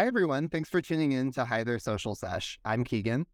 Hi, everyone. Thanks for tuning in to High There Social Sesh. I'm Keegan.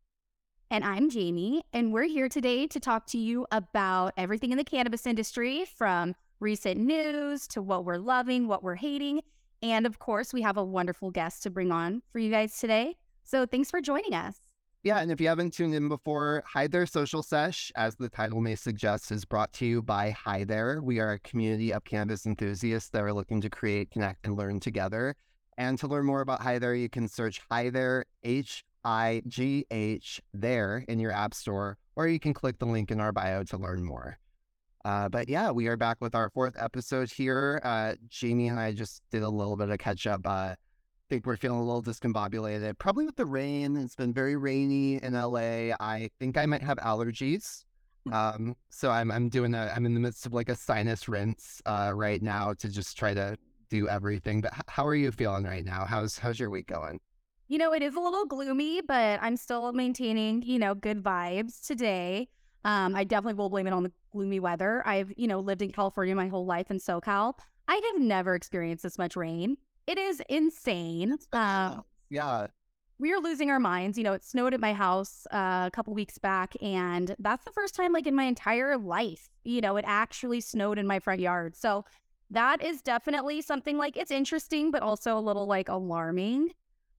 And I'm Jamie. And we're here today to talk to you about everything in the cannabis industry, from recent news to what we're loving, what we're hating. And of course, we have a wonderful guest to bring on for you guys today. So thanks for joining us. Yeah, and if you haven't tuned in before, High There Social Sesh, as the title may suggest, is brought to you by High There. We are a community of cannabis enthusiasts that are looking to create, connect, and learn together. And to learn more about High There, you can search High There, H-I-G-H, there, in your app store, or you can click the link in our bio to learn more. But yeah, we are back with our fourth episode here. Jamie and I just did a little bit of catch-up. I think we're feeling a little discombobulated, probably with the rain. It's been very rainy in LA. I think I might have allergies. So I'm in the midst of like a sinus rinse right now to just try to do everything. But how are you feeling right now? How's your week going? You know, it is a little gloomy, but I'm still maintaining, you know, good vibes today. I definitely will blame it on the gloomy weather. I've, you know, lived in California my whole life in SoCal. I have never experienced this much rain. It is insane. Yeah. We are losing our minds. You know, it snowed at my house a couple weeks back, and that's the first time like in my entire life, you know, it actually snowed in my front yard. So that is definitely something like it's interesting, but also a little like alarming.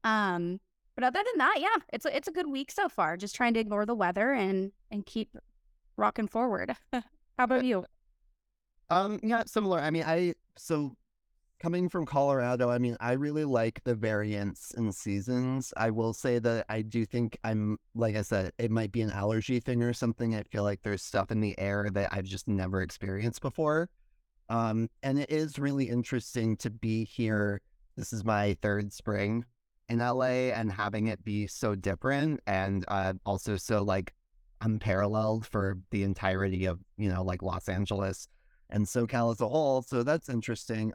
But other than that, yeah, it's a good week so far. Just trying to ignore the weather and keep rocking forward. How about you? Yeah, similar. I mean, coming from Colorado, I mean, I really like the variance in seasons. I will say that I do think like I said, it might be an allergy thing or something. I feel like there's stuff in the air that I've just never experienced before. And it is really interesting to be here. This is my third spring in LA and having it be so different and also so like unparalleled for the entirety of, you know, like Los Angeles and SoCal as a whole. So that's interesting.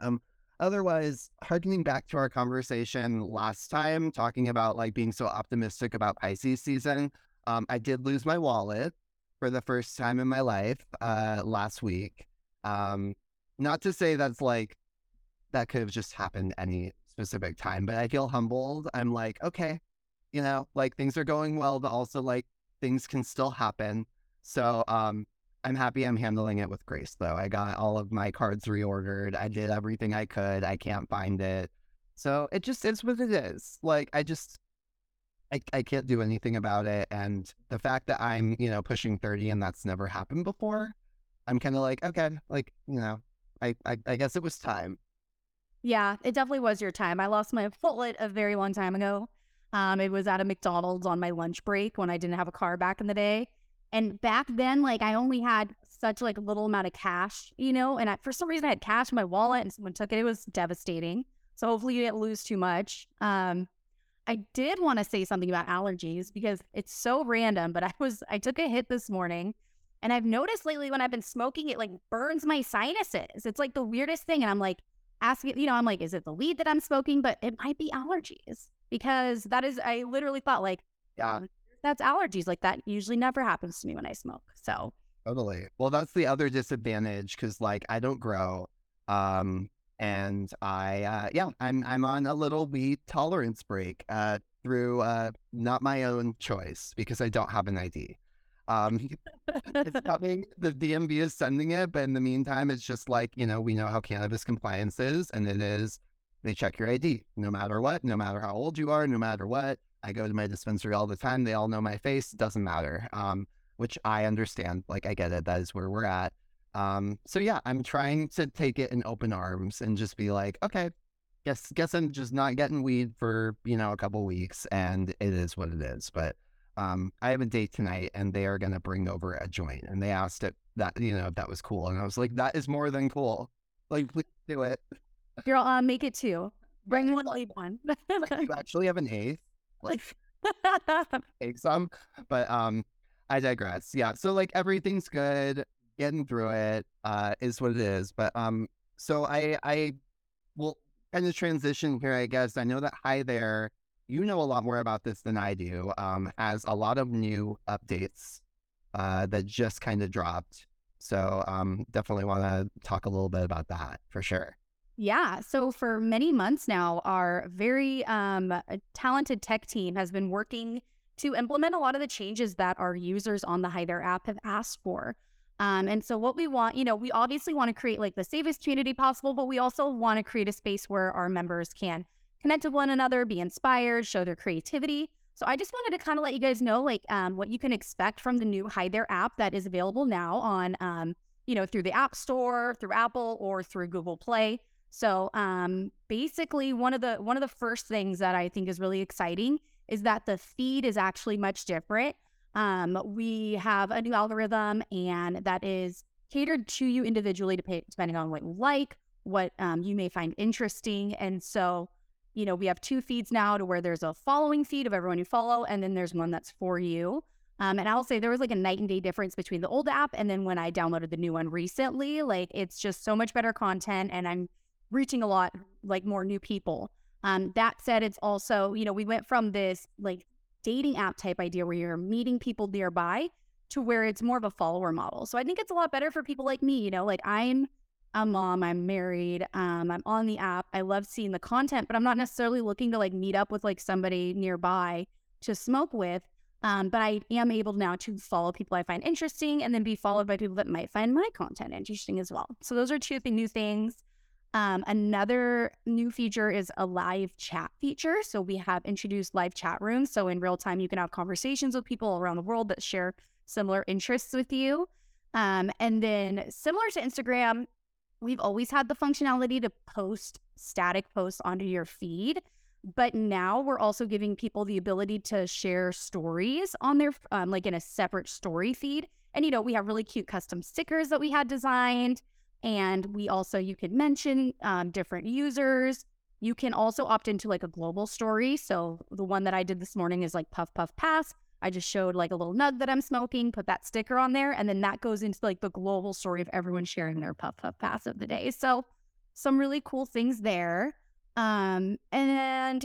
Otherwise, harkening back to our conversation last time, talking about like being so optimistic about Pisces season, I did lose my wallet for the first time in my life last week. Not to say that's like, that could have just happened any specific time, but I feel humbled. I'm like, okay, you know, like things are going well, but also like things can still happen. So, I'm happy I'm handling it with grace, though. I got all of my cards reordered. I did everything I could. I can't find it. So it just is what it is. Like, I can't do anything about it. And the fact that I'm, you know, pushing 30 and that's never happened before, I'm kind of like, okay, like, you know, I guess it was time. Yeah, it definitely was your time. I lost my wallet a very long time ago. It was at a McDonald's on my lunch break when I didn't have a car back in the day. And back then, like, I only had such, like, a little amount of cash, you know? And for some reason, I had cash in my wallet, and someone took it. It was devastating. So hopefully you didn't lose too much. I did want to say something about allergies because it's so random, but I took a hit this morning. And I've noticed lately when I've been smoking, it, like, burns my sinuses. It's, like, the weirdest thing. And I'm, like, asking, you know, I'm, like, is it the weed that I'm smoking? But it might be allergies because that is, I literally thought, like, yeah. That's allergies. Like, that usually never happens to me when I smoke. So totally. Well, that's the other disadvantage because like I don't grow, and I I'm on a little weed tolerance break through not my own choice because I don't have an ID. It's coming. The DMV is sending it, but in the meantime, it's just like, you know, we know how cannabis compliance is, and it is they check your ID no matter what, no matter how old you are, no matter what. I go to my dispensary all the time. They all know my face. Doesn't matter, which I understand. Like, I get it. That is where we're at. So, yeah, I'm trying to take it in open arms and just be like, okay, guess I'm just not getting weed for, you know, a couple weeks. And it is what it is. But I have a date tonight and they are going to bring over a joint. And they asked it that, you know, if that was cool. And I was like, that is more than cool. Like, please do it. Girl, make it two. Bring one, leave one. You actually have an eighth. Like, take some, but I digress. Yeah, so like everything's good, getting through it is what it is. But so I will kind of transition here, I guess. I know that High There, you know a lot more about this than I do. Has a lot of new updates that just kind of dropped. So definitely want to talk a little bit about that for sure. Yeah. So for many months now, our very talented tech team has been working to implement a lot of the changes that our users on the High There app have asked for. And so what we want, you know, we obviously want to create like the safest community possible, but we also want to create a space where our members can connect with one another, be inspired, show their creativity. So I just wanted to kind of let you guys know, like, what you can expect from the new High There app that is available now on, you know, through the App Store, through Apple, or through Google Play. So basically, one of the first things that I think is really exciting is that the feed is actually much different. We have a new algorithm, and that is catered to you individually, depending on what you like, what you may find interesting. And so, you know, we have two feeds now, to where there's a following feed of everyone you follow, and then there's one that's for you. And I'll say there was like a night and day difference between the old app and then when I downloaded the new one recently. Like, it's just so much better content, and I'm reaching a lot, like, more new people. That said, it's also, you know, we went from this like dating app type idea where you're meeting people nearby to where it's more of a follower model. So I think it's a lot better for people like me, you know, like I'm a mom, I'm married, I'm on the app. I love seeing the content, but I'm not necessarily looking to like meet up with like somebody nearby to smoke with. But I am able now to follow people I find interesting and then be followed by people that might find my content interesting as well. So those are two new things. Another new feature is a live chat feature. So we have introduced live chat rooms. So in real time, you can have conversations with people around the world that share similar interests with you. And then similar to Instagram, we've always had the functionality to post static posts onto your feed. But now we're also giving people the ability to share stories on their, like in a separate story feed. And, you know, we have really cute custom stickers that we had designed. And we also, you can mention different users. You can also opt into like a global story. So the one that I did this morning is like Puff Puff Pass. I just showed like a little nug that I'm smoking, put that sticker on there. And then that goes into like the global story of everyone sharing their Puff Puff Pass of the day. So some really cool things there. And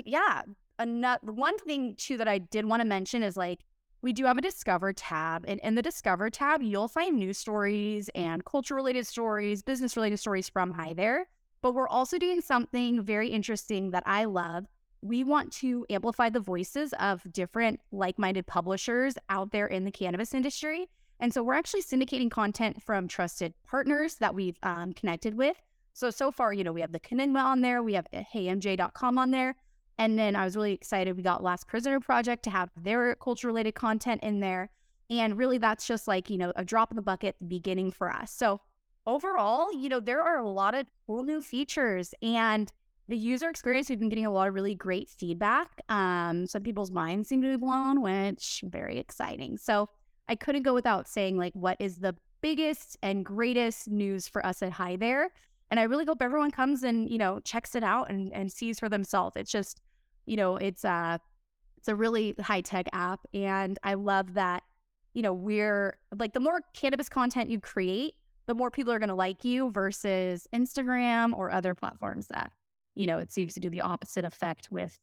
yeah, another one thing too that I did want to mention is like, we do have a Discover tab, and in the Discover tab, you'll find news stories and culture-related stories, business-related stories from High There. But we're also doing something very interesting that I love. We want to amplify the voices of different like-minded publishers out there in the cannabis industry. And so we're actually syndicating content from trusted partners that we've connected with. So far, you know, we have the Kaninwa on there, we have HeyMJ.com on there. And then I was really excited we got Last Prisoner Project to have their culture-related content in there. And really, that's just like, you know, a drop in the bucket at the beginning for us. So overall, you know, there are a lot of cool new features. And the user experience, we've been getting a lot of really great feedback. Some people's minds seem to be blown, which is very exciting. So I couldn't go without saying, like, what is the biggest and greatest news for us at High There? And I really hope everyone comes and, you know, checks it out and sees for themselves. It's just, you know, it's a really high-tech app. And I love that, you know, we're like, the more cannabis content you create, the more people are going to like you versus Instagram or other platforms that, you know, it seems to do the opposite effect with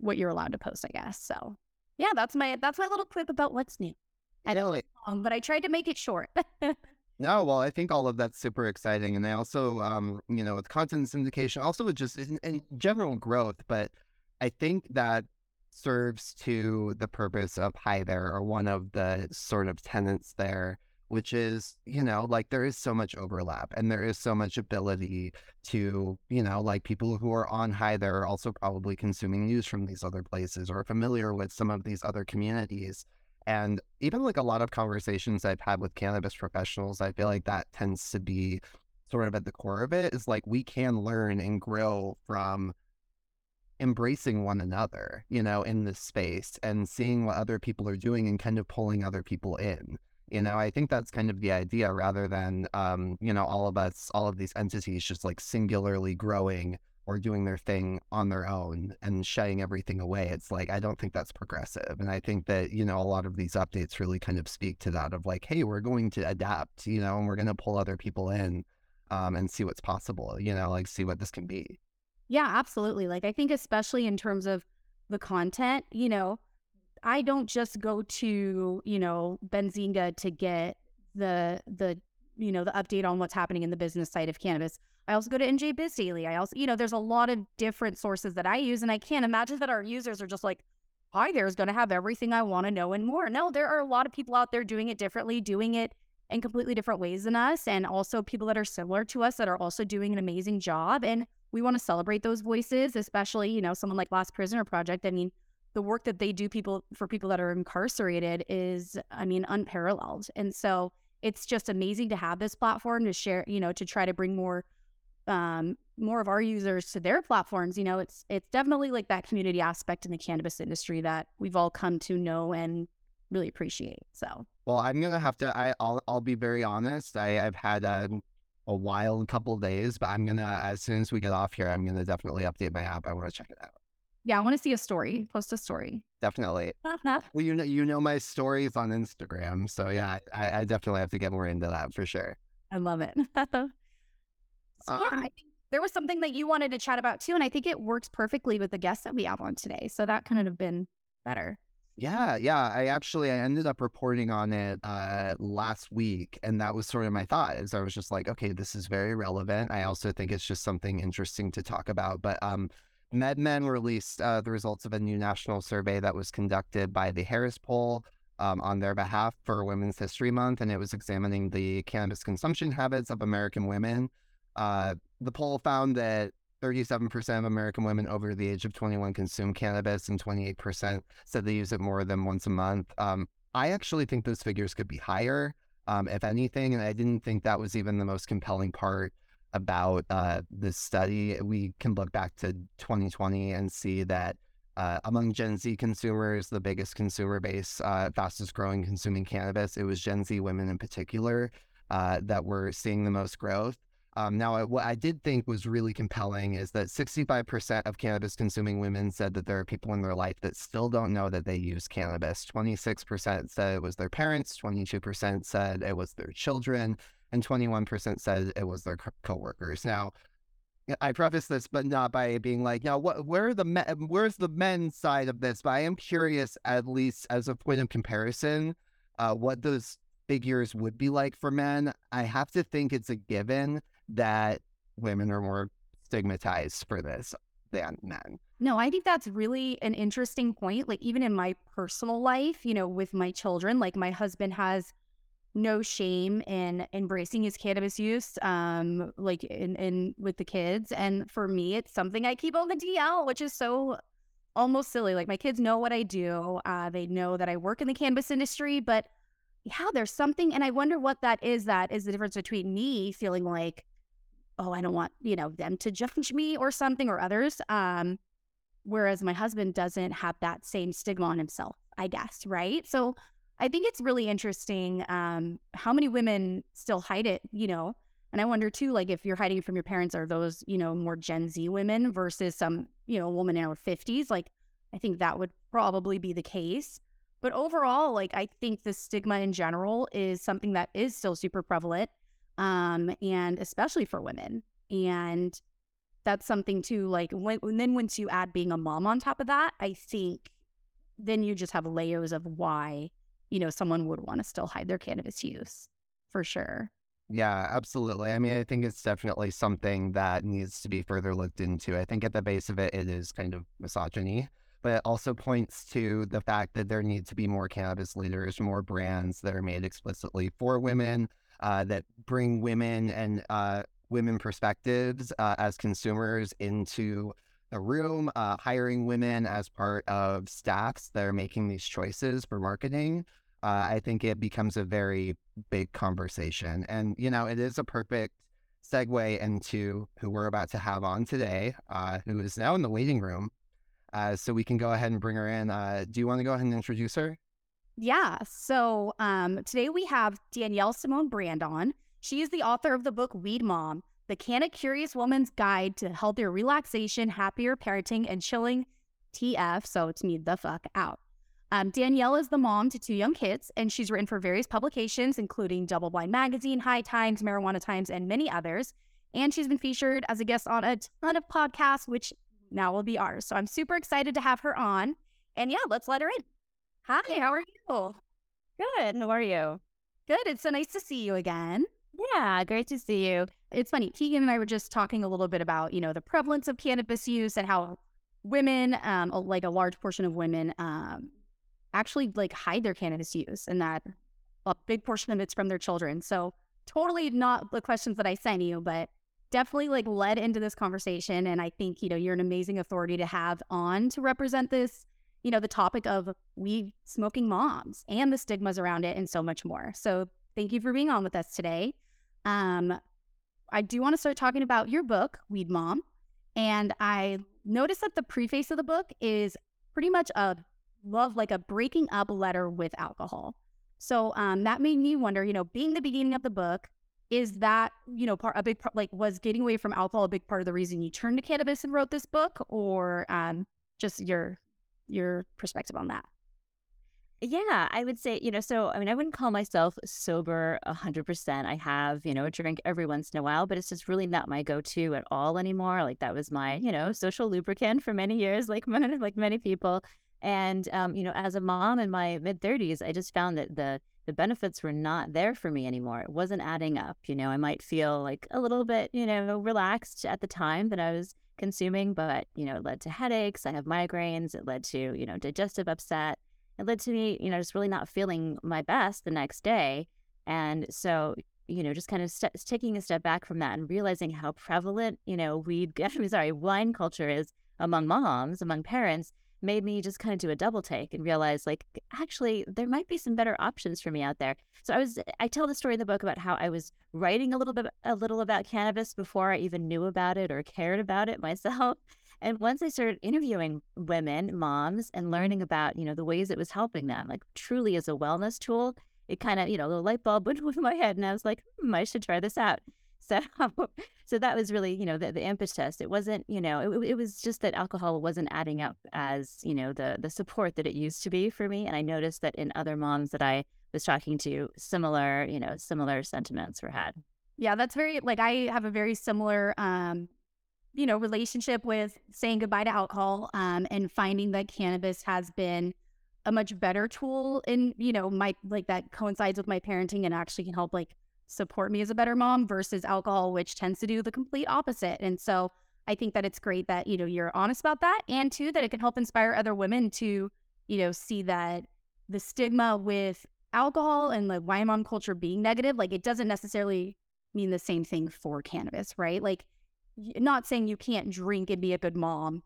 what you're allowed to post, I guess. So yeah, that's my little quip about what's new. I know it, but I tried to make it short. No, well, I think all of that's super exciting. And I also, you know, with content syndication, also with just in general growth, but I think that serves to the purpose of High There, or one of the sort of tenets there, which is, you know, like there is so much overlap and there is so much ability to, you know, like people who are on High There are also probably consuming news from these other places or familiar with some of these other communities. And even like a lot of conversations I've had with cannabis professionals, I feel like that tends to be sort of at the core of it, is like we can learn and grow from embracing one another, you know, in this space and seeing what other people are doing and kind of pulling other people in. You know, I think that's kind of the idea, rather than, you know, all of these entities just like singularly growing or doing their thing on their own and shutting everything away. It's like, I don't think that's progressive. And I think that, you know, a lot of these updates really kind of speak to that of like, hey, we're going to adapt, you know, and we're going to pull other people in and see what's possible, you know, like see what this can be. Yeah, absolutely. Like, I think especially in terms of the content, you know, I don't just go to, you know, Benzinga to get the, you know, the update on what's happening in the business side of cannabis. I also go to NJ Biz Daily. I also, you know, there's a lot of different sources that I use, and I can't imagine that our users are just like, Hi There is going to have everything I want to know and more. No, there are a lot of people out there doing it differently, doing it in completely different ways than us, and also people that are similar to us that are also doing an amazing job. And we want to celebrate those voices, especially, you know, someone like Last Prisoner Project. I mean, the work that they do for people that are incarcerated is, I mean, unparalleled. And so it's just amazing to have this platform to share, you know, to try to bring more of our users to their platforms. You know, it's definitely like that community aspect in the cannabis industry that we've all come to know and really appreciate. So, well, I'm gonna have to, I'll be very honest. I've had a wild couple of days, but I'm gonna, as soon as we get off here, I'm gonna definitely update my app. I want to check it out. Yeah, I want to see a story. Post a story. Definitely. Well, you know my stories on Instagram, so yeah, I definitely have to get more into that for sure. I love it. I think there was something that you wanted to chat about too, and I think it works perfectly with the guests that we have on today. So that couldn't have been better. Yeah. I ended up reporting on it last week, and that was sort of my thought. Is I was just like, okay, this is very relevant. I also think it's just something interesting to talk about. But MedMen released the results of a new national survey that was conducted by the Harris Poll on their behalf for Women's History Month, and it was examining the cannabis consumption habits of American women. The poll found that 37% of American women over the age of 21 consume cannabis, and 28% said they use it more than once a month. I actually think those figures could be higher, if anything, and I didn't think that was even the most compelling part about this study. We can look back to 2020 and see that among Gen Z consumers, the biggest consumer base, fastest growing consuming cannabis, it was Gen Z women in particular that were seeing the most growth. What I did think was really compelling is that 65% of cannabis-consuming women said that there are people in their life that still don't know that they use cannabis. 26% said it was their parents, 22% said it was their children, and 21% said it was their coworkers. Now, I preface this, but not by being like, now, where's the men's side of this? But I am curious, at least as a point of comparison, what those figures would be like for men. I have to think it's a given that women are more stigmatized for this than men. No, I think that's really an interesting point. Like, even in my personal life, you know, with my children, like my husband has no shame in embracing his cannabis use, like in with the kids. And for me, it's something I keep on the DL, which is so almost silly. Like, my kids know what I do. They know that I work in the cannabis industry, but yeah, there's something, and I wonder what that is. That is the difference between me feeling like, oh, I don't want, you know, them to judge me or something or others. Whereas my husband doesn't have that same stigma on himself, I guess, right? So I think it's really interesting how many women still hide it, you know? And I wonder too, like, if you're hiding it from your parents, are those, you know, more Gen Z women versus some, you know, woman in her 50s? Like, I think that would probably be the case. But overall, like, I think the stigma in general is something that is still super prevalent, and especially for women. And that's something too, like, then once you add being a mom on top of that, I think then you just have layers of why, you know, someone would want to still hide their cannabis use, for sure. Yeah, absolutely. I mean, I think it's definitely something that needs to be further looked into. I think at the base of it, it is kind of misogyny. But it also points to the fact that there need to be more cannabis leaders, more brands that are made explicitly for women, that bring women and women perspectives as consumers into the room, hiring women as part of staffs that are making these choices for marketing. I think it becomes a very big conversation. And, you know, it is a perfect segue into who we're about to have on today, who is now in the waiting room. So we can go ahead and bring her in. Do you want to go ahead and introduce her? Yeah. So today we have Danielle Simone Brand on. She is the author of the book Weed Mom, The Canna-Curious Woman's Guide to Healthier Relaxation, Happier Parenting, and Chilling TF. So it's me the fuck out. Danielle is the mom to 2 young kids, and she's written for various publications, including Double Blind Magazine, High Times, Marijuana Times, and many others. And she's been featured as a guest on a ton of podcasts, which now will be ours. So I'm super excited to have her on. And yeah, let's let her in. Hi, how are you? Good. How are you? Good. It's so nice to see you again. Yeah, great to see you. It's funny, Keegan and I were just talking a little bit about, you know, the prevalence of cannabis use and how women, like a large portion of women, actually like hide their cannabis use, and that a big portion of it's from their children. So totally not the questions that I sent you, but definitely like led into this conversation. And I think, you know, you're an amazing authority to have on to represent this, you know, the topic of weed smoking moms and the stigmas around it and so much more. So thank you for being on with us today. I do want to start talking about your book, Weed Mom. And I noticed that the preface of the book is pretty much a love, like a breaking up letter with alcohol. So that made me wonder, you know, being the beginning of the book, is that, you know, was getting away from alcohol a big part of the reason you turned to cannabis and wrote this book, or just your perspective on that? Yeah, I would say, you know, so, I mean, I wouldn't call myself sober 100%. I have, you know, a drink every once in a while, but it's just really not my go-to at all anymore. Like that was my, you know, social lubricant for many years, like many people. And, you know, as a mom in my mid-30s, I just found that the benefits were not there for me anymore. It wasn't adding up. You know, I might feel like a little bit, you know, relaxed at the time that I was consuming, but, you know, it led to headaches. I have migraines. It led to, you know, digestive upset. It led to me, you know, just really not feeling my best the next day. And so, you know, just kind of taking a step back from that and realizing how prevalent, you know, wine culture is among moms, among parents, made me just kind of do a double take and realize, like, actually, there might be some better options for me out there. So I tell the story in the book about how I was writing a little about cannabis before I even knew about it or cared about it myself. And once I started interviewing women, moms, and learning about, you know, the ways it was helping them, like truly as a wellness tool, it kind of, you know, the light bulb went over my head and I was like, I should try this out. So that was really, you know, the impetus. It wasn't, you know, it was just that alcohol wasn't adding up as, you know, the support that it used to be for me. And I noticed that in other moms that I was talking to, similar sentiments were had. Yeah, that's very, like, I have a very similar, you know, relationship with saying goodbye to alcohol, and finding that cannabis has been a much better tool in, you know, my, like, that coincides with my parenting and actually can help, like, support me as a better mom versus alcohol, which tends to do the complete opposite. And so I think that it's great that, you know, you're honest about that, and too, that it can help inspire other women to, you know, see that the stigma with alcohol and the wine mom culture being negative, like, it doesn't necessarily mean the same thing for cannabis, right? Like, not saying you can't drink and be a good mom,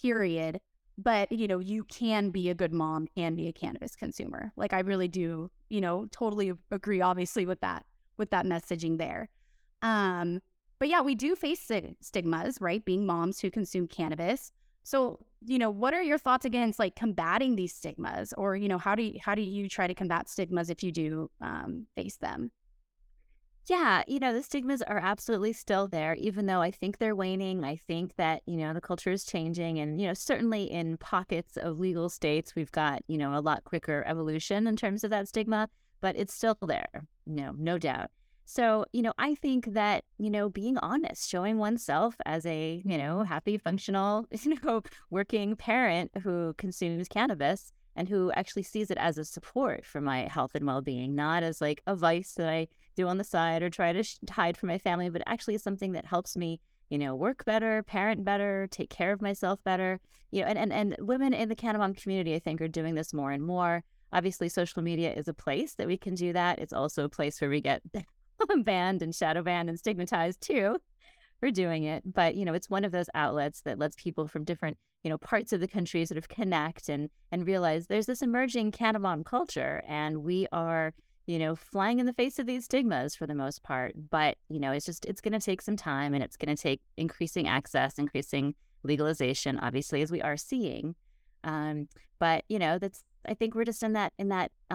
period, but, you know, you can be a good mom and be a cannabis consumer. Like, I really do, you know, totally agree, obviously, with that messaging there. But yeah, we do face stigmas, right? Being moms who consume cannabis. So, you know, what are your thoughts against, like, combating these stigmas, or, you know, how do you try to combat stigmas if you do face them? Yeah, you know, the stigmas are absolutely still there, even though I think they're waning. I think that, you know, the culture is changing, and, you know, certainly in pockets of legal states, we've got, you know, a lot quicker evolution in terms of that stigma, but it's still there, no doubt. So, you know, I think that, you know, being honest, showing oneself as a, you know, happy, functional, you know, working parent who consumes cannabis and who actually sees it as a support for my health and well-being, not as like a vice that I do on the side or try to hide from my family, but actually something that helps me, you know, work better, parent better, take care of myself better, you know, and women in the Canna-Mom community, I think, are doing this more and more. Obviously, social media is a place that we can do that. It's also a place where we get banned and shadow banned and stigmatized too for doing it. But, you know, it's one of those outlets that lets people from different, you know, parts of the country sort of connect and realize there's this emerging Canna-Mom culture, and we are, you know, flying in the face of these stigmas for the most part. But, you know, it's going to take some time, and it's going to take increasing access, increasing legalization, obviously, as we are seeing. But, you know, that's, I think we're just in that on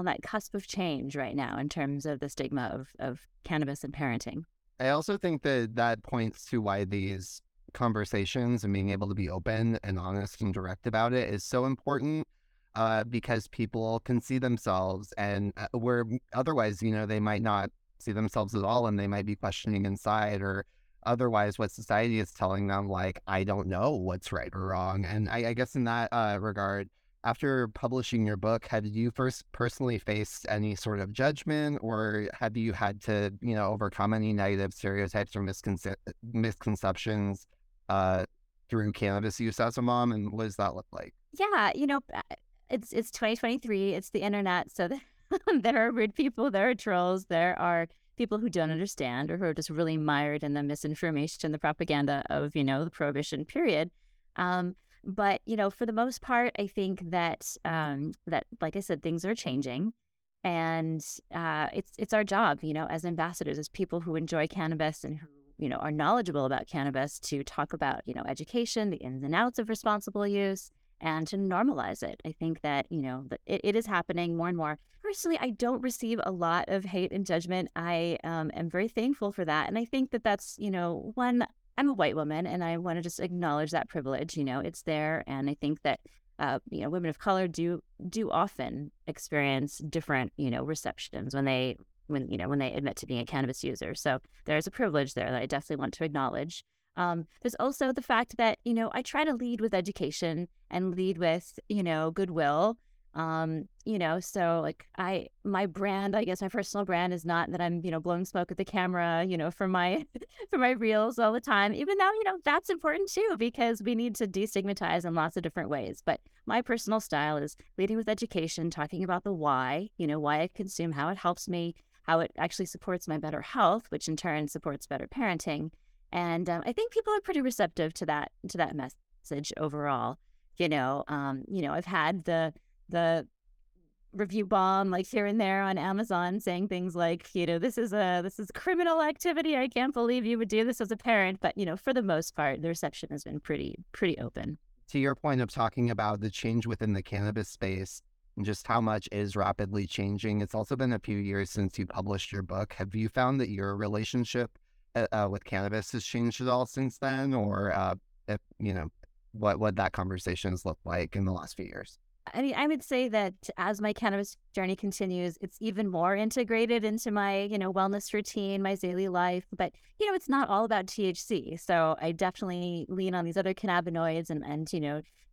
that cusp of change right now in terms of the stigma of cannabis and parenting. I also think that points to why these conversations and being able to be open and honest and direct about it is so important, because people can see themselves, and where otherwise, you know, they might not see themselves at all, and they might be questioning inside or otherwise what society is telling them, like, I don't know what's right or wrong. And I guess in that regard, After publishing your book, have you first personally faced any sort of judgment, or have you had to, overcome any negative stereotypes or misconceptions through cannabis use as a mom? And what does that look like? Yeah, it's 2023. It's the internet, so there are rude people, there are trolls, there are people who don't understand or who are just really mired in the misinformation, the propaganda of the prohibition period. But, for the most part, I think that, like I said, things are changing, and it's our job, as ambassadors, as people who enjoy cannabis and who, are knowledgeable about cannabis, to talk about, education, the ins and outs of responsible use, and to normalize it. I think that, it is happening more and more. Personally, I don't receive a lot of hate and judgment. I am very thankful for that. And I think that that's, one. I'm a white woman, and I want to just acknowledge that privilege. It's there, and I think that women of color do often experience different receptions when they admit to being a cannabis user. So there's a privilege there that I definitely want to acknowledge. There's also the fact that I try to lead with education and lead with goodwill. So like my brand, I guess my personal brand, is not that I'm, blowing smoke at the camera, for my reels all the time, even though, that's important too, because we need to destigmatize in lots of different ways. But my personal style is leading with education, talking about the why, why I consume, how it helps me, how it actually supports my better health, which in turn supports better parenting. And, I think people are pretty receptive to that message overall. I've had the review bomb like here and there on Amazon saying things like, this is criminal activity. I can't believe you would do this as a parent. But, for the most part, the reception has been pretty open. To your point of talking about the change within the cannabis space and just how much is rapidly changing, it's also been a few years since you published your book. Have you found that your relationship with cannabis has changed at all since then? Or, what that conversation has looked like in the last few years? I mean, I would say that as my cannabis journey continues, it's even more integrated into my, wellness routine, my daily life. But, it's not all about THC. So I definitely lean on these other cannabinoids and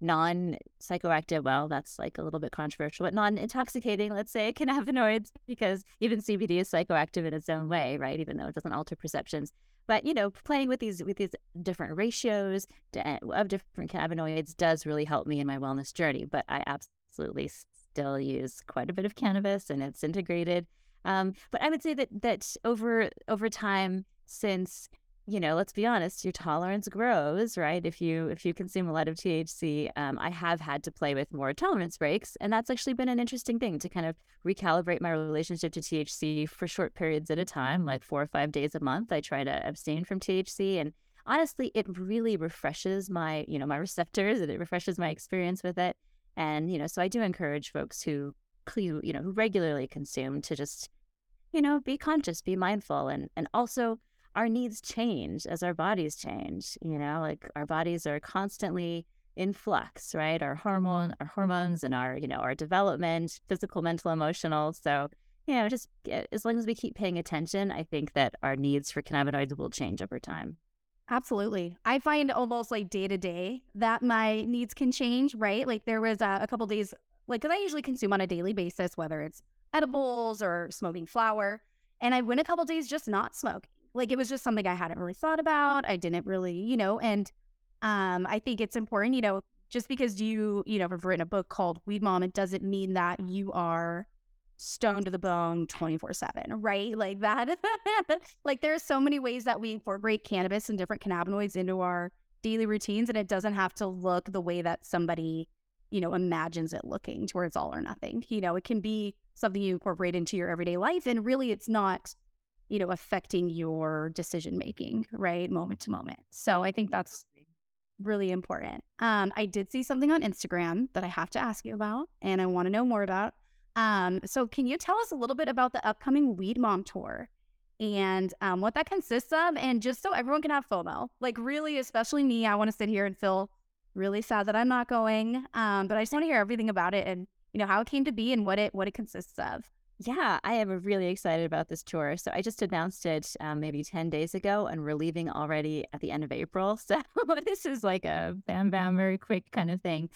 non-psychoactive, well, that's like a little bit controversial, but non-intoxicating, let's say, cannabinoids, because even CBD is psychoactive in its own way, right? Even though it doesn't alter perceptions. But, playing with these different ratios of different cannabinoids does really help me in my wellness journey. But I absolutely still use quite a bit of cannabis, and it's integrated. But I would say that over time, since, let's be honest, your tolerance grows, right? If you consume a lot of THC, I have had to play with more tolerance breaks. And that's actually been an interesting thing, to kind of recalibrate my relationship to THC for short periods at a time, like 4 or 5 days a month. I try to abstain from THC. And honestly, it really refreshes my, my receptors, and it refreshes my experience with it. And, so I do encourage folks who regularly consume to just, be conscious, be mindful. And also, our needs change as our bodies change, like our bodies are constantly in flux, right? Our hormones and our, our development, physical, mental, emotional. So, just as long as we keep paying attention, I think that our needs for cannabinoids will change over time. Absolutely. I find almost like day to day that my needs can change, right? Like there was a couple days, like, cause I usually consume on a daily basis, whether it's edibles or smoking flower. And I went a couple days just not smoking. Like it was just something I hadn't really thought about. I didn't really, and I think it's important, just because you, have written a book called Weed Mom, it doesn't mean that you are stoned to the bone 24/7, right? Like that, like there are so many ways that we incorporate cannabis and different cannabinoids into our daily routines. And it doesn't have to look the way that somebody, imagines it looking, towards all or nothing. It can be something you incorporate into your everyday life. And really it's not, affecting your decision-making, right? Moment to moment. So I think that's really important. I did see something on Instagram that I have to ask you about, and I want to know more about. So can you tell us a little bit about the upcoming Weed Mom tour and what that consists of, and just so everyone can have FOMO? Like really, especially me, I want to sit here and feel really sad that I'm not going, but I just want to hear everything about it and, how it came to be and what it consists of. Yeah, I am really excited about this tour. So I just announced it maybe 10 days ago, and we're leaving already at the end of April. So this is like a very quick kind of thing.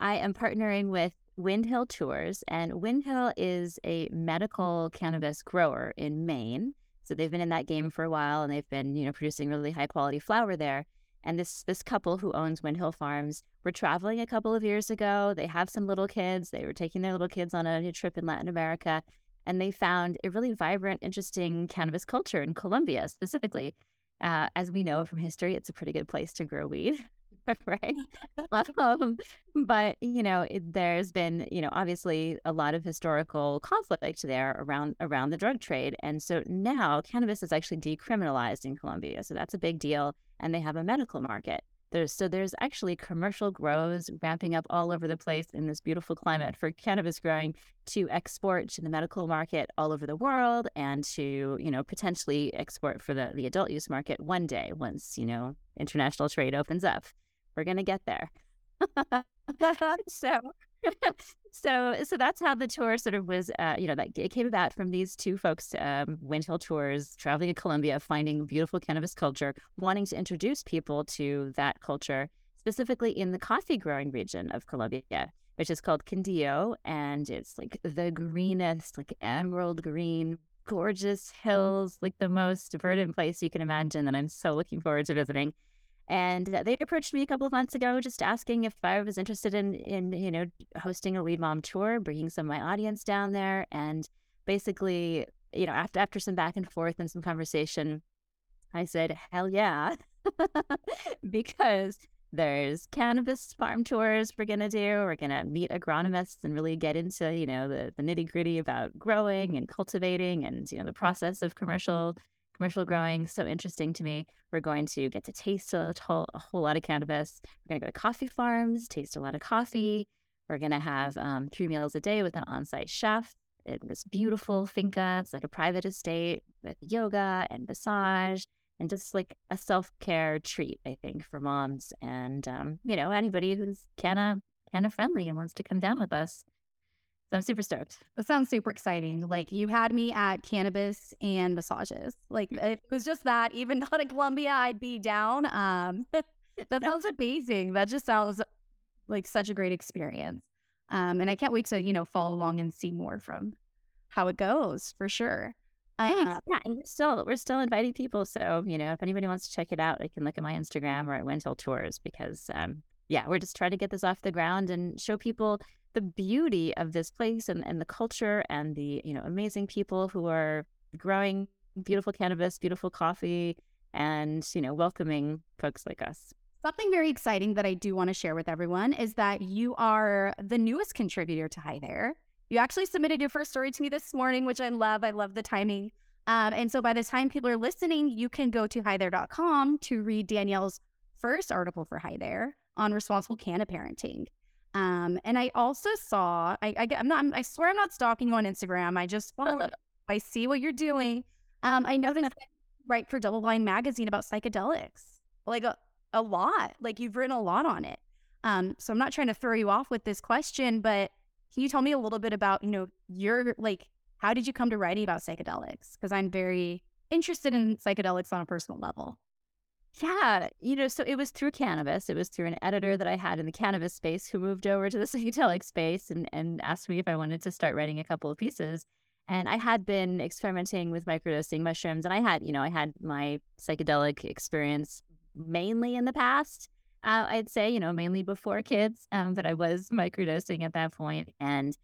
I am partnering with Windhill Tours, and Windhill is a medical cannabis grower in Maine. So they've been in that game for a while, and they've been, producing really high quality flower there. And this couple who owns Windhill Farms were traveling a couple of years ago. They have some little kids. They were taking their little kids on a trip in Latin America, and they found a really vibrant, interesting cannabis culture in Colombia specifically. As we know from history, it's a pretty good place to grow weed, right? But, there's been, obviously a lot of historical conflict there around the drug trade. And so now cannabis is actually decriminalized in Colombia. So that's a big deal. And they have a medical market. There's actually commercial grows ramping up all over the place in this beautiful climate for cannabis growing to export to the medical market all over the world, and to, potentially export for the adult use market one day once, international trade opens up. We're going to get there. So that's how the tour sort of was, that it came about from these two folks, Windhill Tours, traveling in Colombia, finding beautiful cannabis culture, wanting to introduce people to that culture, specifically in the coffee growing region of Colombia, which is called Quindío. And it's like the greenest, like emerald green, gorgeous hills, like the most verdant place you can imagine, that I'm so looking forward to visiting. And they approached me a couple of months ago just asking if I was interested in hosting a Weed Mom tour, bringing some of my audience down there. And basically, after some back and forth and some conversation, I said, hell yeah, because there's cannabis farm tours we're going to do. We're going to meet agronomists and really get into, the nitty gritty about growing and cultivating and, the process of commercial growing, so interesting to me. We're going to get to taste a whole lot of cannabis. We're going to go to coffee farms, taste a lot of coffee. We're going to have 3 meals a day with an on-site chef in this beautiful finca. It's like a private estate with yoga and massage and just like a self-care treat, I think, for moms and, anybody who's canna friendly and wants to come down with us. So I'm super stoked. That sounds super exciting. Like, you had me at cannabis and massages. Like, if it was just that, even not in Colombia, I'd be down. That sounds amazing. That just sounds like such a great experience. And I can't wait to, follow along and see more from how it goes, for sure. Yeah, and we're still inviting people. So, if anybody wants to check it out, they can look at my Instagram or at Windhill Tours, because, we're just trying to get this off the ground and show people the beauty of this place and the culture and the, amazing people who are growing beautiful cannabis, beautiful coffee, and, welcoming folks like us. Something very exciting that I do want to share with everyone is that you are the newest contributor to High There. You actually submitted your first story to me this morning, which I love. I love the timing. And so by the time people are listening, you can go to HeyMJ.com to read Danielle's first article for High There on responsible canna parenting. And I also saw, I swear I'm not stalking you on Instagram. I just follow, I see what you're doing. I noticed that you write for Double Blind Magazine about psychedelics, like a lot, like you've written a lot on it. So I'm not trying to throw you off with this question, but can you tell me a little bit about, your, like, how did you come to writing about psychedelics? 'Cause I'm very interested in psychedelics on a personal level. Yeah, so it was through cannabis. It was through an editor that I had in the cannabis space who moved over to the psychedelic space and asked me if I wanted to start writing a couple of pieces. And I had been experimenting with microdosing mushrooms, and I had my psychedelic experience mainly in the past, I'd say, mainly before kids, but I was microdosing at that point and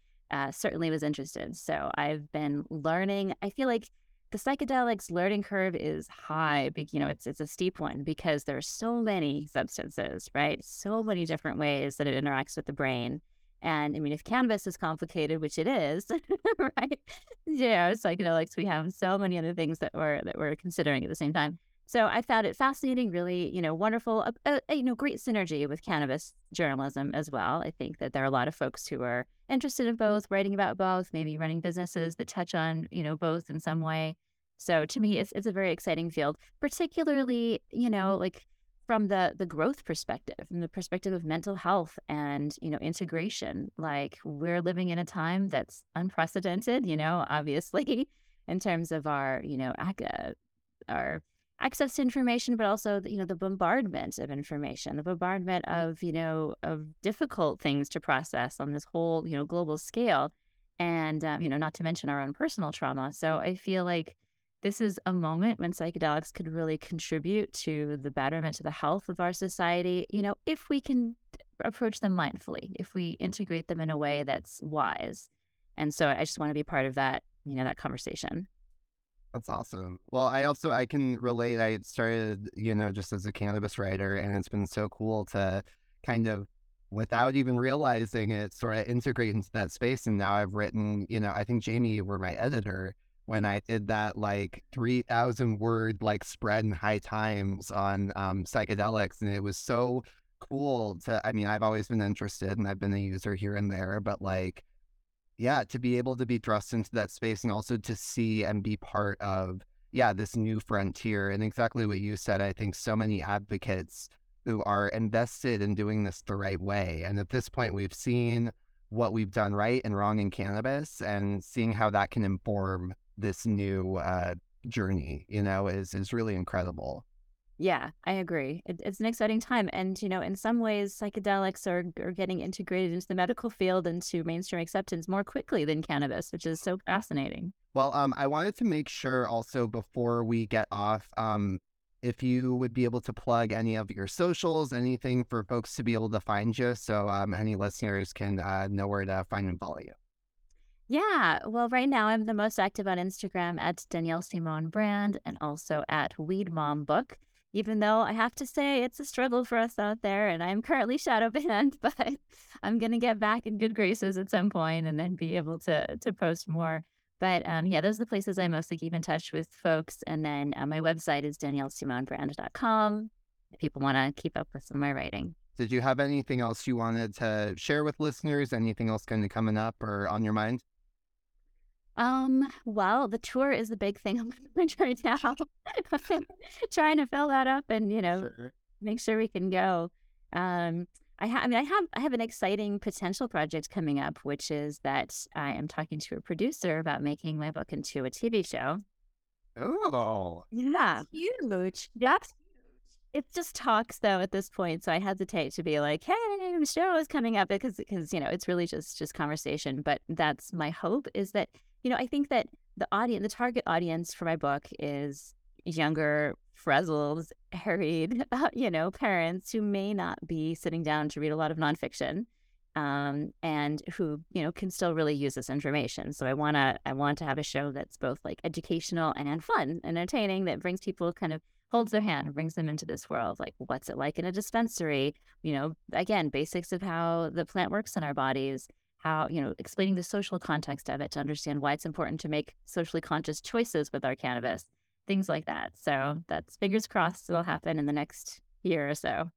certainly was interested. So I've been learning. I feel like the psychedelics learning curve is high, it's a steep one because there are so many substances, right? So many different ways that it interacts with the brain. And I mean, if cannabis is complicated, which it is, right? Psychedelics, we have so many other things that we're considering at the same time. So I found it fascinating, really, wonderful, great synergy with cannabis journalism as well. I think that there are a lot of folks who are interested in both, writing about both, maybe running businesses that touch on, both in some way. So to me, it's a very exciting field, particularly, from the growth perspective, from the perspective of mental health and, integration. Like, we're living in a time that's unprecedented, obviously, in terms of our access to information, but also, you know, the bombardment of information, the bombardment of, you know, of difficult things to process on this whole, you know, global scale. And, you know, not to mention our own personal trauma. So I feel like this is a moment when psychedelics could really contribute to the betterment, to the health of our society, you know, if we can approach them mindfully, if we integrate them in a way that's wise. And so I just want to be part of that, you know, that conversation. That's awesome. Well, I can relate. I started, you know, just as a cannabis writer, and it's been so cool to kind of, without even realizing it, sort of integrate into that space. And now I've written, you know, I think Jamie, you were my editor when I did that like 3,000 word like spread in High Times on psychedelics. And it was so cool to, I mean, I've always been interested and I've been a user here and there, but like, yeah, to be able to be thrust into that space and also to see and be part of, yeah, this new frontier. And exactly what you said, I think so many advocates who are invested in doing this the right way. And at this point, we've seen what we've done right and wrong in cannabis, and seeing how that can inform this new journey, you know, is really incredible. Yeah, I agree. It's an exciting time. And, you know, in some ways, psychedelics are getting integrated into the medical field and to mainstream acceptance more quickly than cannabis, which is so fascinating. Well, I wanted to make sure also before we get off, if you would be able to plug any of your socials, anything for folks to be able to find you, so any listeners can know where to find and follow you. Yeah. Well, right now I'm the most active on Instagram at Danielle Simone Brand, and also at Weed Mom Book. Even though I have to say it's a struggle for us out there and I'm currently shadow banned, but I'm going to get back in good graces at some point and then be able to post more. But yeah, those are the places I mostly keep in touch with folks. And then my website is DanielleSimoneBrand.com if people want to keep up with some of my writing. Did you have anything else you wanted to share with listeners? Anything else going to coming up or on your mind? Well, the tour is the big thing I'm going to right now. Trying to fill that up and, you know, sure, make sure we can go. I have an exciting potential project coming up, which is that I am talking to a producer about making my book into a TV show. Oh, yeah, that's huge. Yeah. It's just talks though at this point, so I hesitate to be like, "Hey, the show is coming up," because you know it's really just conversation. But that's my hope, is that, you know, I think that the target audience for my book is younger, frazzled, harried, you know, parents who may not be sitting down to read a lot of nonfiction, and who, you know, can still really use this information. So I want to have a show that's both like educational and fun and entertaining, that brings people kind of, holds their hand, brings them into this world. Like, what's it like in a dispensary? You know, again, basics of how the plant works in our bodies, how, you know, explaining the social context of it to understand why it's important to make socially conscious choices with our cannabis, things like that. So that's, fingers crossed, it'll happen in the next year or so.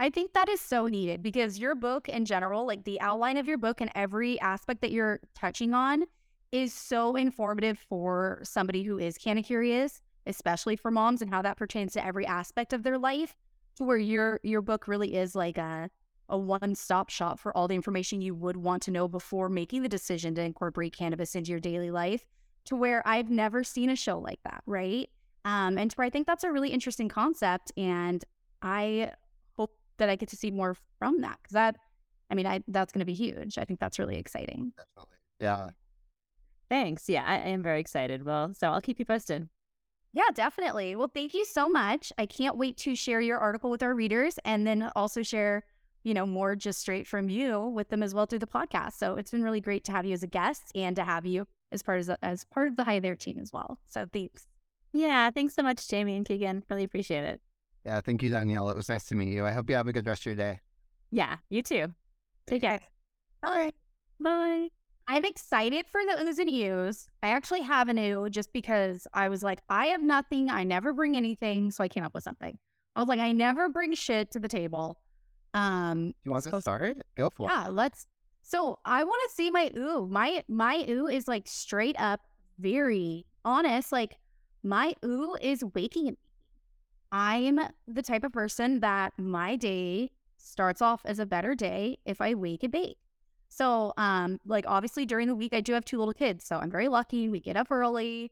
I think that is so needed, because your book in general, like the outline of your book and every aspect that you're touching on is so informative for somebody who is canna-curious, especially for moms, and how that pertains to every aspect of their life, to where your book really is like a one-stop shop for all the information you would want to know before making the decision to incorporate cannabis into your daily life, to where I've never seen a show like that, right? And to where I think that's a really interesting concept, and I hope that I get to see more from that, because that's going to be huge. I think that's really exciting. Definitely. Yeah. Thanks. Yeah, I am very excited. Well, so I'll keep you posted. Yeah, definitely. Well, thank you so much. I can't wait to share your article with our readers, and then also share, you know, more just straight from you with them as well through the podcast. So it's been really great to have you as a guest and to have you as part of the High There team as well. So thanks. Yeah, thanks so much, Jamie and Keegan. Really appreciate it. Yeah, thank you, Danielle. It was nice to meet you. I hope you have a good rest of your day. Yeah, you too. Take care. All right. Bye. I'm excited for the oohs and oohs. I actually have an ooh, just because I was like, I have nothing. I never bring anything. So I came up with something. I was like, I never bring shit to the table. You want to start? Go for it. Yeah, let's. So I want to see my ooh. My ooh is like straight up, very honest. Like, my ooh is waking up. I'm the type of person that my day starts off as a better day if I wake and bake. So, like, obviously during the week, I do have two little kids, so I'm very lucky. We get up early.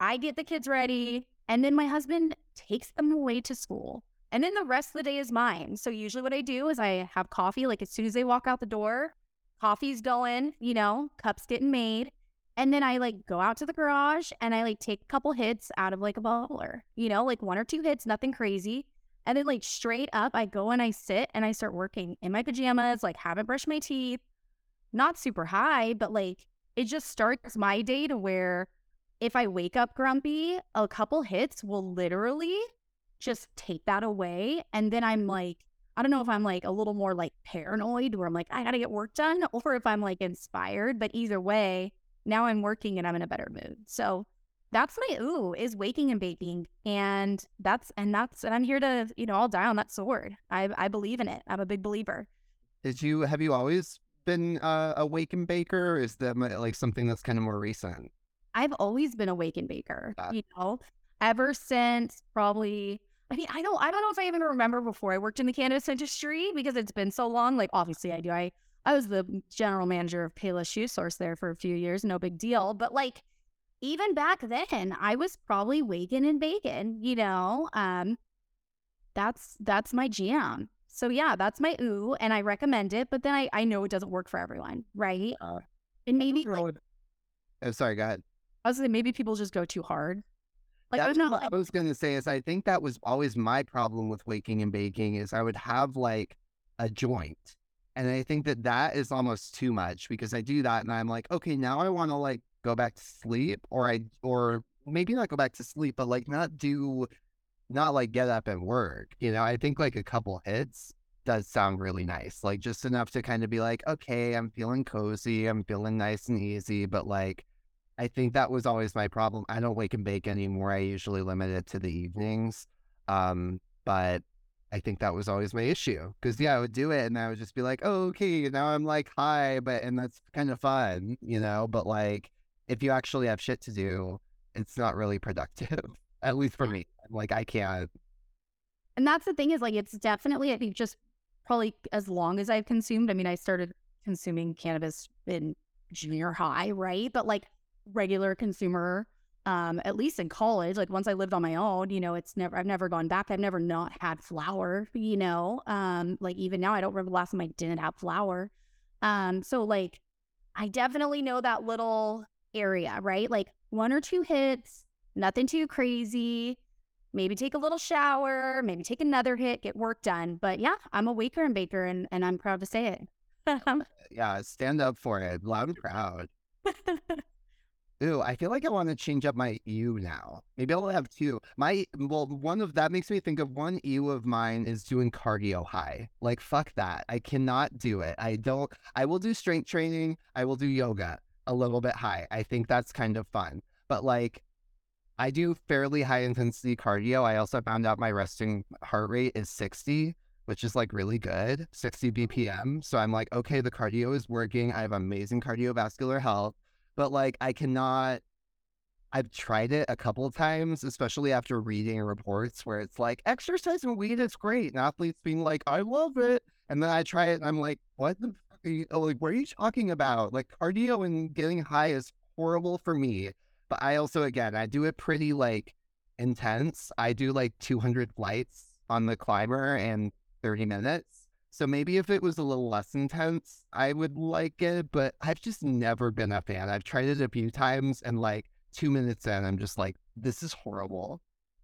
I get the kids ready. And then my husband takes them away to school. And then the rest of the day is mine. So usually what I do is I have coffee, like as soon as they walk out the door, coffee's going, you know, cups getting made. And then I like go out to the garage and I like take a couple hits out of like a bowler, you know, like one or two hits, nothing crazy. And then like straight up, I go and I sit and I start working in my pajamas, like haven't brushed my teeth, not super high, but like it just starts my day to where if I wake up grumpy, a couple hits will literally just take that away. And then I'm like, I don't know if I'm like a little more like paranoid where I'm like, I gotta get work done, or if I'm like inspired, but either way, now I'm working and I'm in a better mood. So that's my ooh is waking and baking. And I'm here to, you know, I'll die on that sword. I believe in it. I'm a big believer. Have you always been a wake and baker? Or is that like something that's kind of more recent? I've always been a wake and baker, you know, ever since probably, I mean, I don't know if I even remember before I worked in the cannabis industry because it's been so long. Like, obviously I do. I was the general manager of Payless Shoe Source there for a few years, no big deal. But like, even back then I was probably waking and baking, you know, that's my jam. So yeah, that's my ooh. And I recommend it, but then I know it doesn't work for everyone. Right. And maybe like, oh, sorry, go ahead. I was saying maybe people just go too hard. Like, I was going to say is I think that was always my problem with waking and baking is I would have like a joint. And I think that that is almost too much because I do that and I'm like, okay, now I want to like go back to sleep or maybe not go back to sleep, but like not like get up and work. You know, I think like a couple hits does sound really nice. Like just enough to kind of be like, okay, I'm feeling cozy. I'm feeling nice and easy. But like, I think that was always my problem. I don't wake and bake anymore. I usually limit it to the evenings. But I think that was always my issue because yeah, I would do it and I would just be like, oh, okay, now I'm like high, and that's kind of fun, you know, but like if you actually have shit to do, it's not really productive, at least for me. Like I can't. And that's the thing is like, it's definitely, I think just probably as long as I've consumed, I mean, I started consuming cannabis in junior high, right? But like regular consumer, at least in college, like once I lived on my own, you know, I've never gone back. I've never not had flour, you know, like even now I don't remember the last time I didn't have flour. So like, I definitely know that little area, right? Like one or two hits, nothing too crazy. Maybe take a little shower, maybe take another hit, get work done. But yeah, I'm a waker and baker and I'm proud to say it. Yeah, stand up for it. Loud and proud. Ooh, I feel like I want to change up my ew now. Maybe I'll have two. That makes me think of one ew of mine is doing cardio high. Like, fuck that. I cannot do it. I will do strength training. I will do yoga a little bit high. I think that's kind of fun. But like, I do fairly high intensity cardio. I also found out my resting heart rate is 60, which is like really good, 60 BPM. So I'm like, okay, the cardio is working. I have amazing cardiovascular health. But like, I cannot, I've tried it a couple of times, especially after reading reports where it's like, exercise and weed is great. And athletes being like, I love it. And then I try it and I'm like, what the fuck are you, like, what are you talking about? Like cardio and getting high is horrible for me. But I also, again, I do it pretty like intense. I do like 200 flights on the climber and 30 minutes. So maybe if it was a little less intense, I would like it, but I've just never been a fan. I've tried it a few times and like 2 minutes in, I'm just like, this is horrible.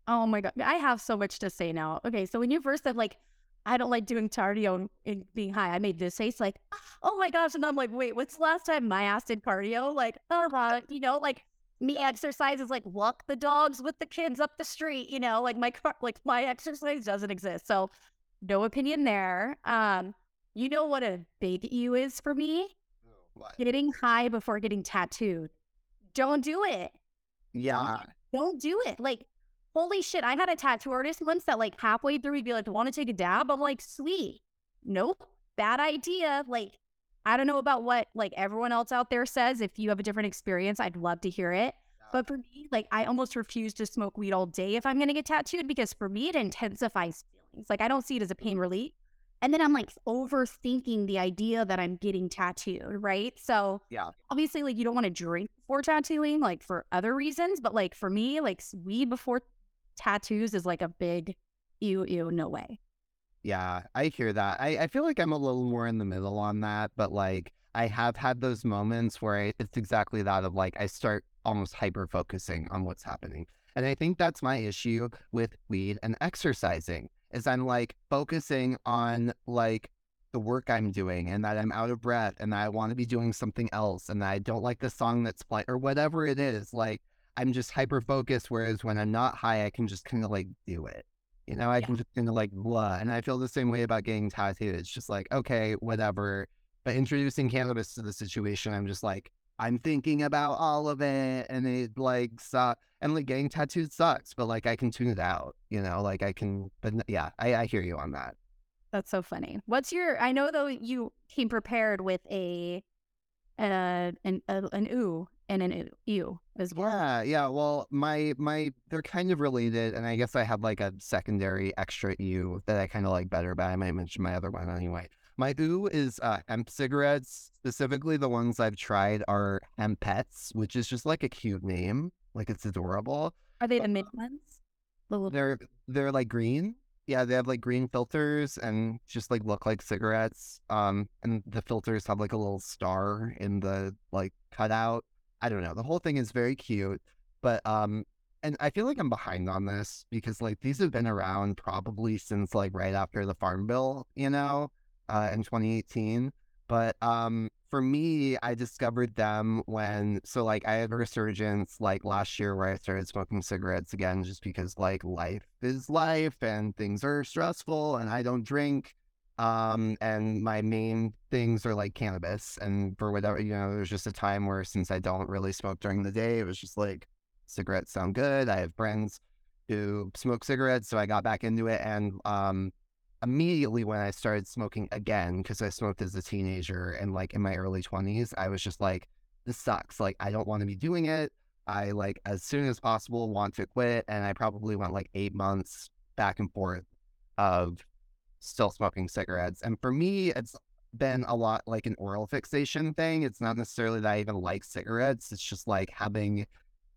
Oh my God. I have so much to say now. Okay. So when you first said like, I don't like doing cardio and being high, I made this face like, oh my gosh. And I'm like, wait, what's the last time my ass did cardio? Like, you know, like me exercise is like walk the dogs with the kids up the street, you know, like my exercise doesn't exist. So no opinion there. You know what a big ew is for me? Oh, what? Getting high before getting tattooed. Don't do it. Yeah. Don't do it. Like, holy shit, I had a tattoo artist once that like halfway through he'd be like, want to take a dab? I'm like, sweet. Nope. Bad idea. Like, I don't know about what like everyone else out there says. If you have a different experience, I'd love to hear it. Yeah. But for me, like I almost refuse to smoke weed all day if I'm going to get tattooed because for me, it intensifies feelings. Like I don't see it as a pain relief. And then I'm like overthinking the idea that I'm getting tattooed, right? So yeah, obviously like you don't want to drink before tattooing like for other reasons. But like for me, like weed before tattoos is like a big ew, no way. Yeah, I hear that. I feel like I'm a little more in the middle on that, but like I have had those moments where it's exactly that of like I start almost hyper focusing on what's happening. And I think that's my issue with weed and exercising is I'm like focusing on like the work I'm doing and that I'm out of breath and that I want to be doing something else and that I don't like the song that's playing or whatever it is. Like I'm just hyper focused, whereas when I'm not high, I can just kind of like do it. You know, I can just kind of like blah. And I feel the same way about getting tattooed. It's just like, okay, whatever. But introducing cannabis to the situation, I'm just like, I'm thinking about all of it, and it like sucks. And like getting tattooed sucks, but like I can tune it out, you know, like I can. But yeah, I hear you on that. That's so funny. What's your? I know though you came prepared with an ooh and an ew as well. Yeah. Well, my they're kind of related, and I guess I have like a secondary extra ew that I kind of like better, but I might mention my other one anyway. My ooh is hemp cigarettes. Specifically, the ones I've tried are Hempets, which is just like a cute name. Like it's adorable. Are they the mint ones? They're like green. Yeah, they have like green filters and just like look like cigarettes. And the filters have like a little star in the like cutout. I don't know. The whole thing is very cute, but and I feel like I'm behind on this because like these have been around probably since like right after the Farm Bill, you know. In 2018, but for me, I discovered them when, so like I had a resurgence like last year where I started smoking cigarettes again, just because like life is life and things are stressful and I don't drink, and my main things are like cannabis, and for whatever, you know, there's just a time where since I don't really smoke during the day, it was just like cigarettes sound good. I have friends who smoke cigarettes, so I got back into it, and immediately when I started smoking again, because I smoked as a teenager and like in my early 20s, I was just like, this sucks. Like, I don't want to be doing it. I like as soon as possible want to quit. And I probably went like 8 months back and forth of still smoking cigarettes. And for me, it's been a lot like an oral fixation thing. It's not necessarily that I even like cigarettes. It's just like having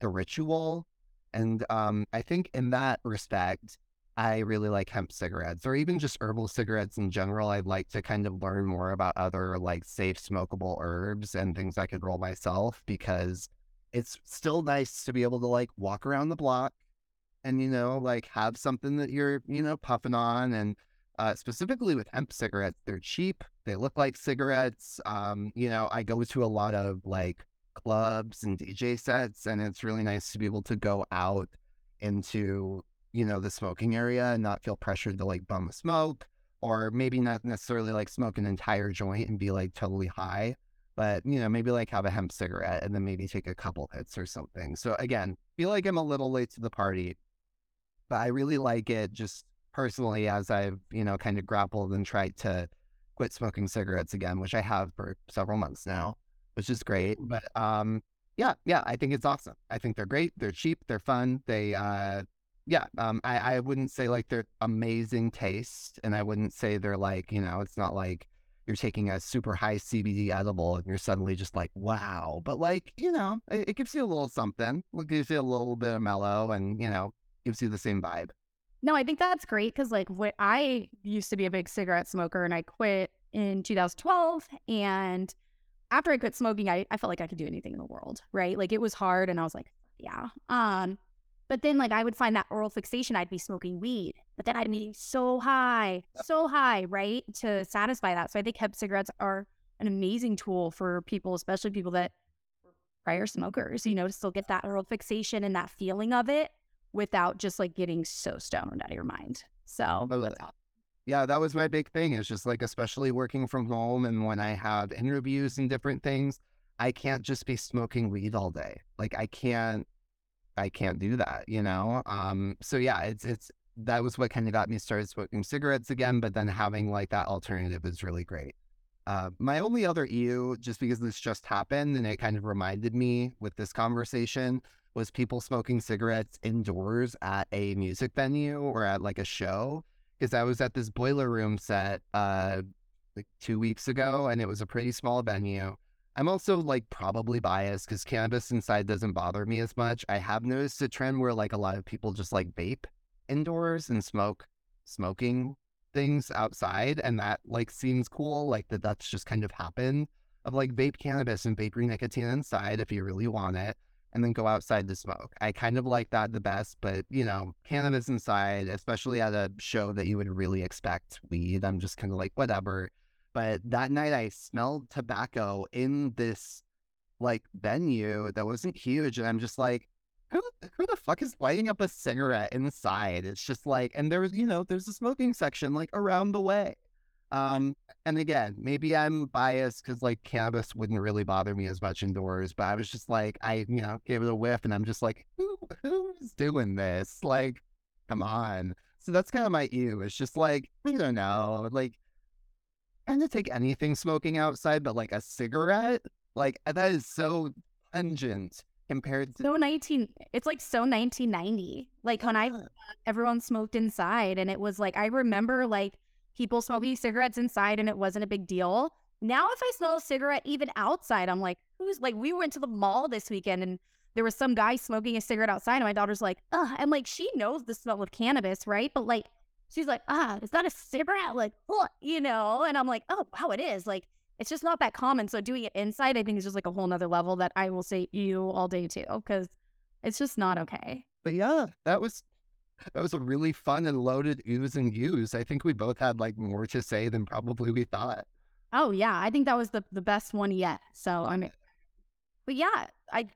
the ritual. And I think in that respect, I really like hemp cigarettes, or even just herbal cigarettes in general. I'd like to kind of learn more about other like safe smokable herbs and things I could roll myself, because it's still nice to be able to like walk around the block and, you know, like have something that you're, you know, puffing on. And specifically with hemp cigarettes, they're cheap. They look like cigarettes. You know, I go to a lot of like clubs and DJ sets, and it's really nice to be able to go out into, you know, the smoking area and not feel pressured to like bum a smoke, or maybe not necessarily like smoke an entire joint and be like totally high, but, you know, maybe like have a hemp cigarette and then maybe take a couple hits or something. So again, feel like I'm a little late to the party, but I really like it just personally as I've, you know, kind of grappled and tried to quit smoking cigarettes again, which I have for several months now, which is great. But yeah, I think it's awesome. I think they're great. They're cheap. They're fun. They, I wouldn't say like they're amazing taste, and I wouldn't say they're like, you know, it's not like you're taking a super high CBD edible and you're suddenly just like, wow. But like, you know, it gives you a little something. It gives you a little bit of mellow and, you know, gives you the same vibe. No, I think that's great because like what I used to be a big cigarette smoker, and I quit in 2012. And after I quit smoking, I felt like I could do anything in the world, right? Like it was hard, and I was like, yeah. But then, like, I would find that oral fixation. I'd be smoking weed, but then I'd be so high, right, to satisfy that. So I think hemp cigarettes are an amazing tool for people, especially people that were prior smokers, you know, to still get that oral fixation and that feeling of it without just, like, getting so stoned out of your mind. So that's awesome. Yeah, that was my big thing. It's just, like, especially working from home and when I have interviews and different things, I can't just be smoking weed all day. Like, I can't do that, you know? So yeah, it's that was what kind of got me started smoking cigarettes again, but then having like that alternative is really great. My only other ew, just because this just happened and it kind of reminded me with this conversation, was people smoking cigarettes indoors at a music venue or at like a show. Because I was at this Boiler Room set like 2 weeks ago, and it was a pretty small venue. I'm also like probably biased because cannabis inside doesn't bother me as much. I have noticed a trend where like a lot of people just like vape indoors and smoking things outside, and that like seems cool, like that's just kind of happened, of like vape cannabis and vaping nicotine inside if you really want it, and then go outside to smoke. I kind of like that the best, but you know, cannabis inside, especially at a show that you would really expect weed, I'm just kind of like whatever. But that night I smelled tobacco in this like venue that wasn't huge, and I'm just like, who the fuck is lighting up a cigarette inside? It's just like, and there was, you know, there's a smoking section like around the way. And again, maybe I'm biased because like cannabis wouldn't really bother me as much indoors, but I was just like, I gave it a whiff and I'm just like, who's doing this? Like, come on. So that's kind of my ew. It's just like, I don't know, like, I'm gonna take anything smoking outside, but like a cigarette, like that is so pungent. Compared to so 1990, like when everyone smoked inside, and it was like, I remember like people smoking cigarettes inside and it wasn't a big deal. Now if I smell a cigarette even outside, I'm like, who's like, we went to the mall this weekend and there was some guy smoking a cigarette outside and my daughter's like, ugh. I'm like, she knows the smell of cannabis, right? But like, she's like, it's not a cigarette, like, what, you know? And I'm like, oh wow, it is. Like, it's just not that common. So doing it inside, I think, is just like a whole nother level that I will say ew all day too, because it's just not okay. But yeah, that was a really fun and loaded oohs and yous. I think we both had like more to say than probably we thought. Oh yeah, I think that was the best one yet. So I mean, but yeah, I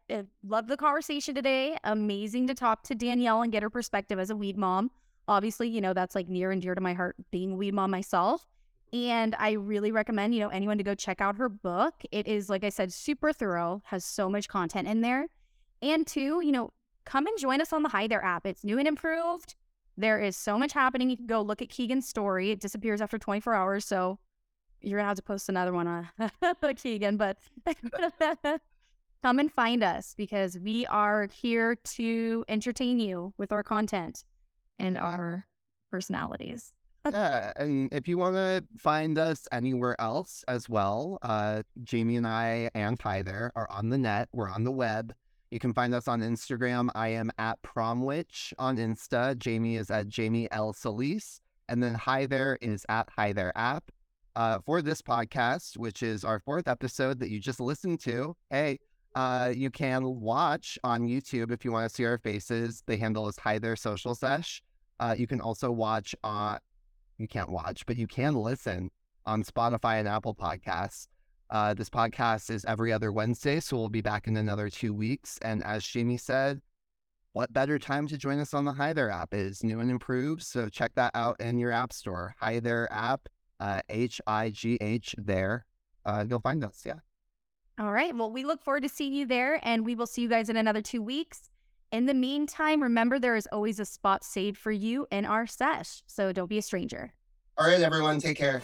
love the conversation today. Amazing to talk to Danielle and get her perspective as a weed mom. Obviously, you know, that's like near and dear to my heart, being a weed mom myself. And I really recommend, you know, anyone to go check out her book. It is, like I said, super thorough, has so much content in there. And two, you know, come and join us on the High There app. It's new and improved. There is so much happening. You can go look at Keegan's story. It disappears after 24 hours. So you're going to have to post another one on Keegan. But come and find us, because we are here to entertain you with our content and our personalities. Yeah, and if you want to find us anywhere else as well, Jamie and I and High There are on the net. We're on the web. You can find us on Instagram. I am at PromWitch on Insta. Jamie is at Jamie L. Solis. And then High There is at High There app. For this podcast, which is our fourth episode that you just listened to, hey, you can watch on YouTube if you want to see our faces. The handle is High There Social Sesh. You can also watch on... You can't watch, but you can listen on Spotify and Apple Podcasts. This podcast is every other Wednesday, so we'll be back in another 2 weeks. And as Jamie said, what better time to join us on the High There app? It is new and improved, so check that out in your app store. High There app, H-I-G-H there. You'll find us, yeah. All right. Well, we look forward to seeing you there, and we will see you guys in another 2 weeks. In the meantime, remember, there is always a spot saved for you in our sesh, so don't be a stranger. All right, everyone, take care.